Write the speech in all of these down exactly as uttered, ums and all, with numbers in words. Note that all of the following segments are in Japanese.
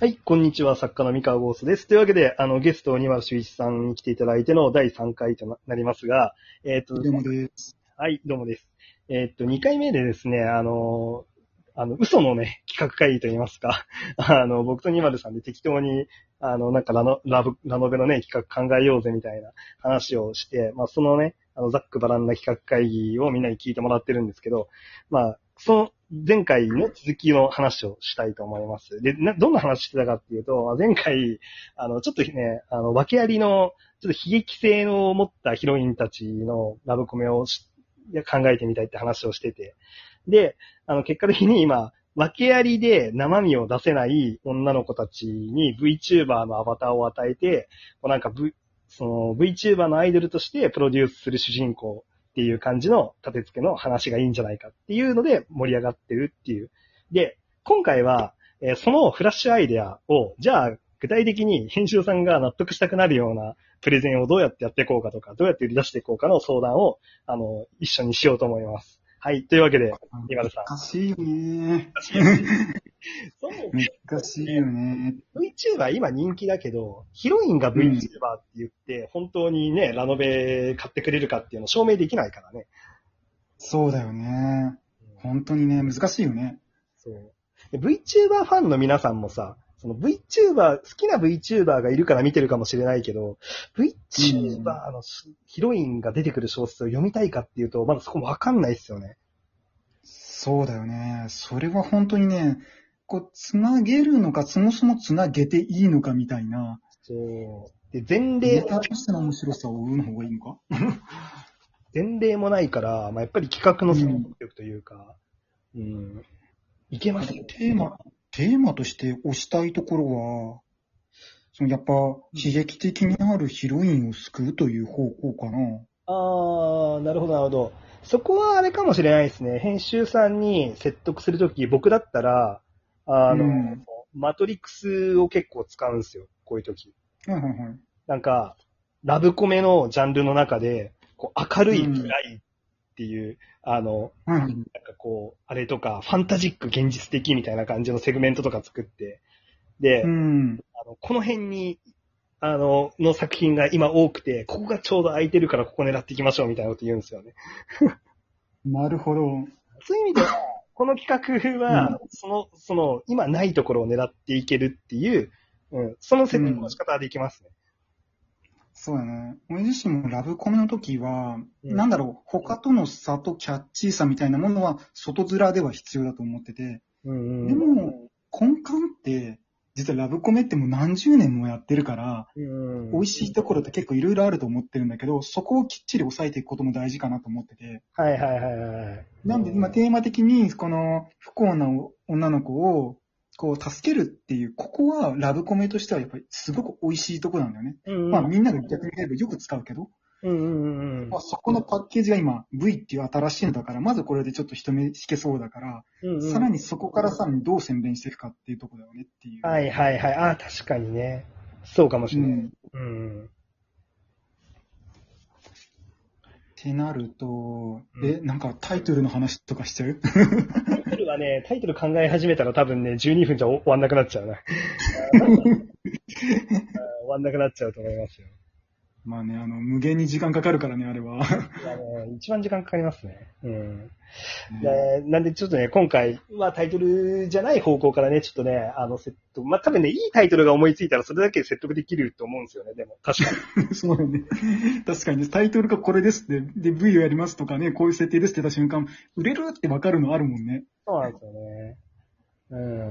はい、こんにちは、作家の三河ゴースです。というわけで、あの、ゲスト、庭修一さんに来ていただいてのだいさんかいとなりますが、えっと、どうもです。はい、どうもです。えっと、にかいめでですね、あの、あの、嘘のね、企画会議といいますか、あの、僕と二丸さんで適当に、あの、なんかラノ、ラブ、ラノベのね、企画考えようぜみたいな話をして、まあ、そのね、あの、ざっくばらんな企画会議をみんなに聞いてもらってるんですけど、まあ、その、前回の続きの話をしたいと思います。で、などんな話してたかっていうと、前回、あの、ちょっとね、あの、訳ありの、ちょっと悲劇性を持ったヒロインたちのラブコメをし考えてみたいって話をしてて。で、あの、結果的に今、訳ありで生身を出せない女の子たちに VTuber のアバターを与えて、こうなんか、v、その VTuber のアイドルとしてプロデュースする主人公、っていう感じの立て付けの話がいいんじゃないかっていうので盛り上がってるっていう。で、今回は、えー、そのフラッシュアイデアを、じゃあ具体的に編集さんが納得したくなるようなプレゼンをどうやってやっていこうかとか、どうやって売り出していこうかの相談を、あの、一緒にしようと思います。はい。というわけで、今田さん。難しいよね。難しいよね。そうね。難しいよね。VTuber 今人気だけど、ヒロインが VTuber って言って、本当にね、ラノベ買ってくれるかっていうのを証明できないからね。そうだよね。本当にね、難しいよね。そう。VTuber ファンの皆さんもさ、その VTuber、好きな VTuber がいるから見てるかもしれないけど、VTuber のヒロインが出てくる小説を読みたいかっていうと、まだそこわかんないっすよね。そうだよね。それは本当にね、こう、つなげるのか、そもそもつなげていいのかみたいな。そう。で、前例。ネタとしての面白さを生む方がいいのか前例もないから、まあ、やっぱり企画の戦力というか、うん。うん、いけますよ。テーマ。テーマとして推したいところは、そのやっぱ刺激的にあるヒロインを救うという方向かな。ああ、なるほどなるほど。そこはあれかもしれないですね。編集さんに説得するとき、僕だったらあの、うん、マトリックスを結構使うんですよ。こういうとき、うんうんうん。なんかラブコメのジャンルの中でこう明るい未来、うんっていう、あの、うん、なんかこう、あれとか、ファンタジック現実的みたいな感じのセグメントとか作って、で、うん、あのこの辺に、あの、の作品が今多くて、ここがちょうど空いてるからここ狙っていきましょうみたいなこと言うんですよね。なるほど。そういう意味では、この企画は、うん、その、その、今ないところを狙っていけるっていう、うん、その設定の仕方でいきますね。うんそうだね。俺自身もラブコメの時は、うん、なんだろう、他との差とキャッチーさみたいなものは、外面では必要だと思ってて、うんうん、でも、根幹って、実はラブコメってもう何十年もやってるから、うん、美味しいところって結構いろいろあると思ってるんだけど、そこをきっちり抑えていくことも大事かなと思ってて。はいはいはいはい。なんで、今テーマ的に、この不幸な女の子を、こう、助けるっていう、ここはラブコメとしてはやっぱりすごく美味しいとこなんだよね。うんうん、まあみんなが逆に言えばよく使うけど、うんうんうんまあ、そこのパッケージが今 V っていう新しいのだから、まずこれでちょっと一目引けそうだから、うんうん、さらにそこからさらにどう宣伝していくかっていうとこだよねっていう。はいはいはい。ああ、確かにね。そうかもしれない。うんうん、ってなると、え、なんかタイトルの話とかしちゃうタイトルはね、タイトル考え始めたら多分ね、じゅうにふんじゃ終わんなくなっちゃうな。終わんなくなっちゃうと思いますよ。まあね、あの、無限に時間かかるからね、あれは。あの一番時間かかりますね。うん、でなんでちょっとね、今回はタイトルじゃない方向からね、ちょっとね、あの、説得、まあ多分ね、いいタイトルが思いついたらそれだけで説得できると思うんですよね、でも。確かに。そうね。確かに、ね、タイトルがこれですって、で、V をやりますとかね、こういう設定ですって言った瞬間、売れるってわかるのあるもんね。そうなんですよね。うん。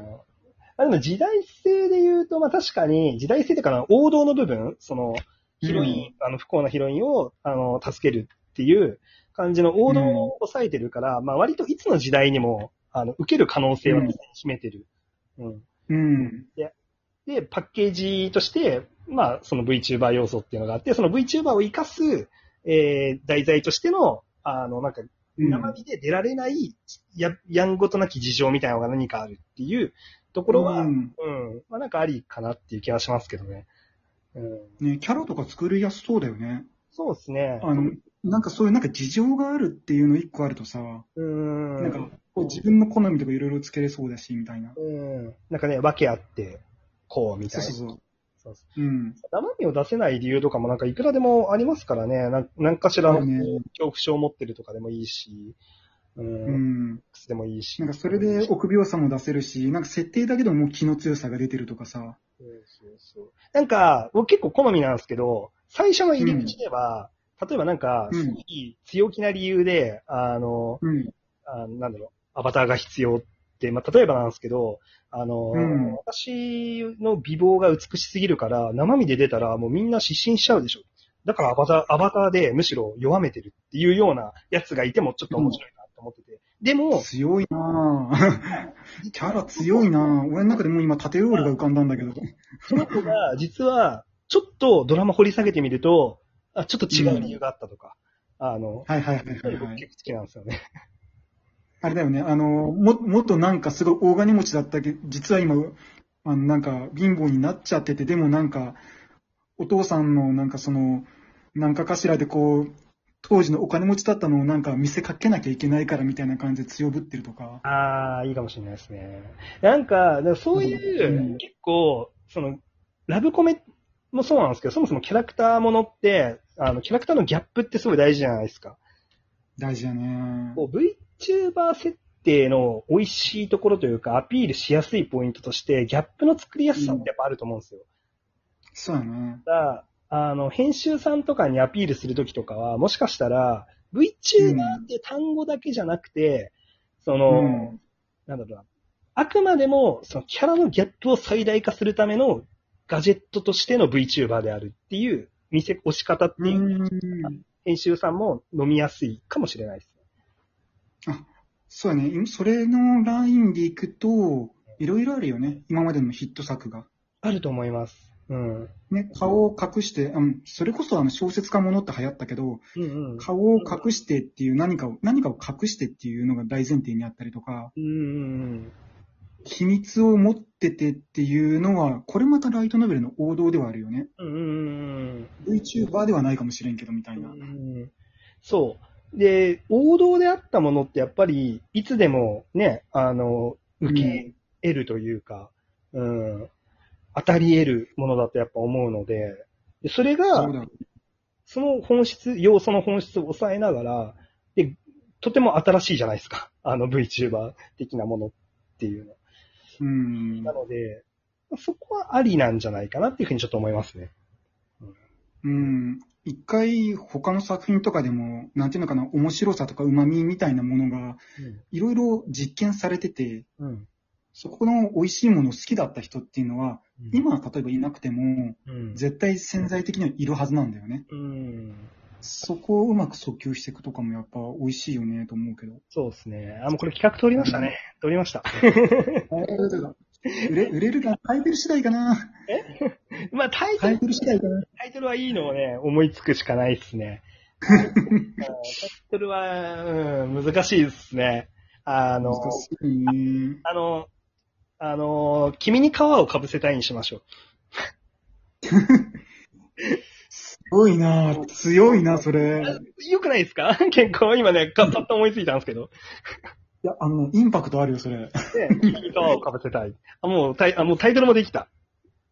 あでも時代性で言うと、まあ確かに、時代性ってかな、王道の部分、その、ヒロイン、あの、不幸なヒロインを、あの、助けるっていう感じの王道を抑えてるから、うん、まあ割といつの時代にも、あの、受ける可能性は占めてる。うん。うん。で、で、パッケージとして、まあその VTuber 要素っていうのがあって、その VTuber を活かす、えー、題材としての、あの、なんか、生身で出られない、や、やんごとなき事情みたいなのが何かあるっていうところは、うん。うん、まあなんかありかなっていう気はしますけどね。うん、ねキャラとか作りやすそうだよね。そうですね。あの、なんかそういうなんか事情があるっていうの一個あるとさ、うんなんかこう自分の好みとかいろいろつけれそうだし、みたいな。うん。なんかね、訳あって、こうみたいな。そうそうそう。そうそう、うん、生身を出せない理由とかもなんかいくらでもありますからね。なん、なんかしら恐怖症を持ってるとかでもいいし、うん、うん、でもいいし、なんかそれで臆病さも出せるし、なんか設定だけでももう気の強さが出てるとかさ。そうそうそう。なんか僕結構好みなんですけど、最初の入り口では、うん、例えばなんかすごい強気な理由で、あの、うん、あのなんだろう、アバターが必要って。まあ、例えばなんですけど、あの、うん、私の美貌が美しすぎるから、生身で出たらもうみんな失神しちゃうでしょ。だからアバター、アバターでむしろ弱めてるっていうようなやつがいてもちょっと面白いなと思ってて。うん、でも、強いなぁ。キャラ強いなぁ。俺の中でもう今縦ロールが浮かんだんだけど。その子が実は、ちょっとドラマ掘り下げてみると、あ、ちょっと違う理由があったとか。うん、あの、はいはいはいはい、はい。僕結構好きなんですよね。あれだよね、あの、も、もっとなんかすごい大金持ちだったけど、実は今、あの、なんか貧乏になっちゃってて、でもなんか、お父さんのなんかその、なんかかしらでこう、当時のお金持ちだったのをなんか見せかけなきゃいけないからみたいな感じで強ぶってるとか。ああ、いいかもしれないですね。なんか、そういう、結構、その、ラブコメもそうなんですけど、そもそもキャラクターものって、あの、キャラクターのギャップってすごい大事じゃないですか。大事だね。こう、V VTuber 設定の美味しいところというかアピールしやすいポイントとしてギャップの作りやすさってやっぱあると思うんですよ。そうだね。だあの編集さんとかにアピールするときとかはもしかしたら VTuber って単語だけじゃなくて、うん、その、うん、なんだろうな、あくまでもそのキャラのギャップを最大化するためのガジェットとしての VTuber であるっていう見せ押し方っていう、うん、編集さんも飲みやすいかもしれないです。あ、そうだね。それのラインでいくと、いろいろあるよね。今までのヒット作が。あると思います。うん。ね、顔を隠して、うん、それこそあの小説家ものって流行ったけど、うんうん、顔を隠してっていう何かを、何かを隠してっていうのが大前提にあったりとか、うんうんうん、秘密を持っててっていうのは、これまたライトノベルの王道ではあるよね。うんうんうん、VTuber ではないかもしれんけど、みたいな。うんうん、そう。で、王道であったものってやっぱり、いつでもね、あの、受け得るというか、うんうん、当たり得るものだとやっぱ思うので、それが、その本質、要素の本質を抑えながら、で、とても新しいじゃないですか。あの VTuber 的なものっていうの。うん、なので、そこはありなんじゃないかなっていうふうにちょっと思いますね。うん、一回他の作品とかでも、なんていうのかな、面白さとか旨味みたいなものが、いろいろ実験されてて、うん、そこの美味しいもの好きだった人っていうのは、うん、今例えばいなくても、うん、絶対潜在的にはいるはずなんだよね。うん、そこをうまく訴求していくとかもやっぱ美味しいよねと思うけど。そうですね。あ、もうこれ企画通りましたね。うん、通りました。売れ、売れるか、タイトル次第かな。えまあタイトル、タイトル次第かな。タイトルはいいのをね、思いつくしかないっすね。タイトルは、うん、難しいっすね。あの、難しいあ、あの、あの、君に皮を被せたいにしましょう。すごいなぁ、強いな、それ。よくないですか？結構今ね、パッと思いついたんですけど。いや、あの、インパクトあるよ、それ。皮をかぶせたい。あ、もうタイ、あ、もうタイトルもできた。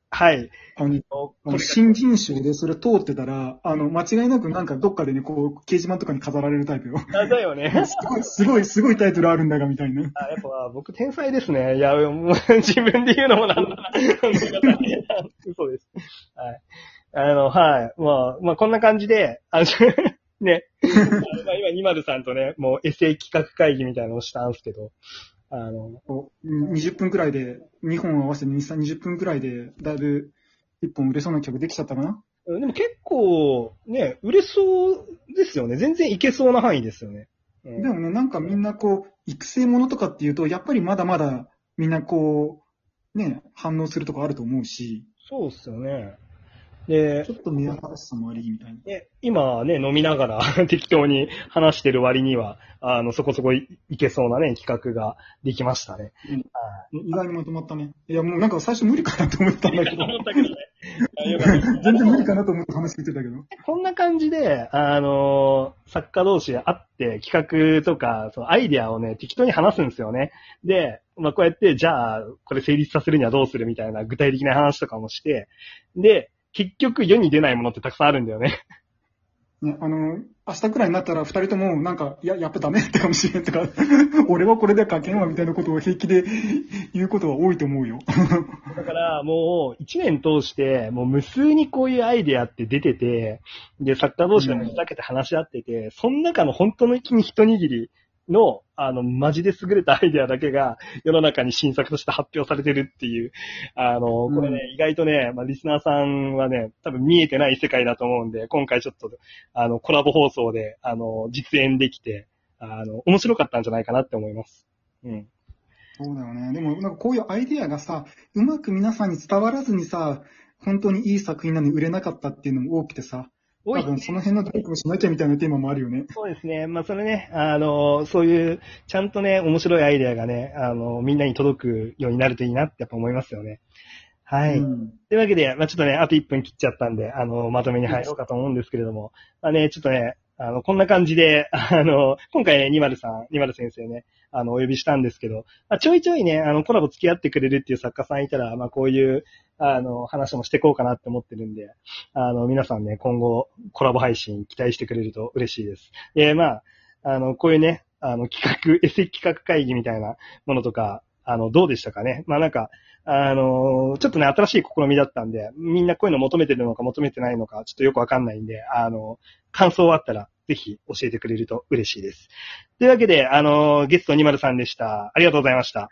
はい。あの、あの新人賞でそれ通ってたら、あの、間違いなくなんかどっかでね、こう、掲示板とかに飾られるタイプよ。あ、だよね。すごい、すごい、すごいタイトルあるんだが、みたいな。あ、やっぱ、僕、天才ですね。いや、もう、自分で言うのもなんだな。そうです。はい。あの、はい。まあ、まあ、こんな感じで、あの、ね。今、ニマルさんとね、もうエセ企画会議みたいなのをしたんですけど、あの、にじゅっぷんくらいで、にほん合わせてにじゅっぷんくらいで、だいぶいっぽん売れそうな曲できちゃったかな？でも結構、ね、売れそうですよね。全然いけそうな範囲ですよね。うん、でもね、なんかみんなこう、育成ものとかっていうと、やっぱりまだまだみんなこう、ね、反応するとこあると思うし。そうっすよね。で、ちょっと目新しさもありみたいな。で、今ね、飲みながら適当に話してる割には、あの、そこそこ い, いけそうなね、企画ができましたね。うん、意外にまとまったね。いや、もうなんか最初無理かなと思ったんだけど。無理かと思ったけどね。全然無理かなと思って話聞いてたけど。こんな感じで、あの、作家同士会って企画とか、そのアイディアをね、適当に話すんですよね。で、まあ、こうやって、じゃあ、これ成立させるにはどうするみたいな具体的な話とかもして、で、結局世に出ないものってたくさんあるんだよね。ね、あの、明日くらいになったら二人ともなんか、いや、やっぱダメってかもしれんとか、俺はこれで書けんわみたいなことを平気で言うことは多いと思うよ。だからもう一年通して、もう無数にこういうアイデアって出てて、で、作家同士でふざけて話し合ってて、うん、その中の本当の一握りの、あの、マジで優れたアイデアだけが世の中に新作として発表されてるっていう、あの、これね、うん、意外とね、まあ、リスナーさんはね、多分見えてない世界だと思うんで、今回ちょっと、あの、コラボ放送で、あの、実演できて、あの、面白かったんじゃないかなって思います。うん。そうだよね。でも、なんかこういうアイデアがさ、うまく皆さんに伝わらずにさ、本当にいい作品なのに売れなかったっていうのも多くてさ、多分その辺の努力をしなきゃみたいなテーマもあるよね。そうですね。まあそれね、あの、そういう、ちゃんとね、面白いアイデアがね、あの、みんなに届くようになるといいなってやっぱ思いますよね。はい。うん、というわけで、まあちょっとね、あといっぷん切っちゃったんで、あの、まとめに入ろうかと思うんですけれども、まあね、ちょっとね、あの、こんな感じで、あの、今回ね、にまるさん、にまる先生ね、あの、お呼びしたんですけど、まあ、ちょいちょいね、あの、コラボ付き合ってくれるっていう作家さんいたら、まあ、こういう、あの、話もしていこうかなって思ってるんで、あの、皆さんね、今後、コラボ配信期待してくれると嬉しいです。えー、まあ、あの、こういうね、あの、企画、エセ企画会議みたいなものとか、あの、どうでしたかね。まあ、なんか、あの、ちょっとね、新しい試みだったんで、みんなこういうの求めてるのか求めてないのか、ちょっとよくわかんないんで、あの、感想あったら、ぜひ教えてくれると嬉しいです。というわけで、あの、ゲストにまるさんでした。ありがとうございました。あ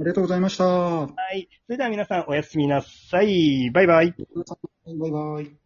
りがとうございました。はい。それでは皆さんおやすみなさい。バイバイ。バイバイ。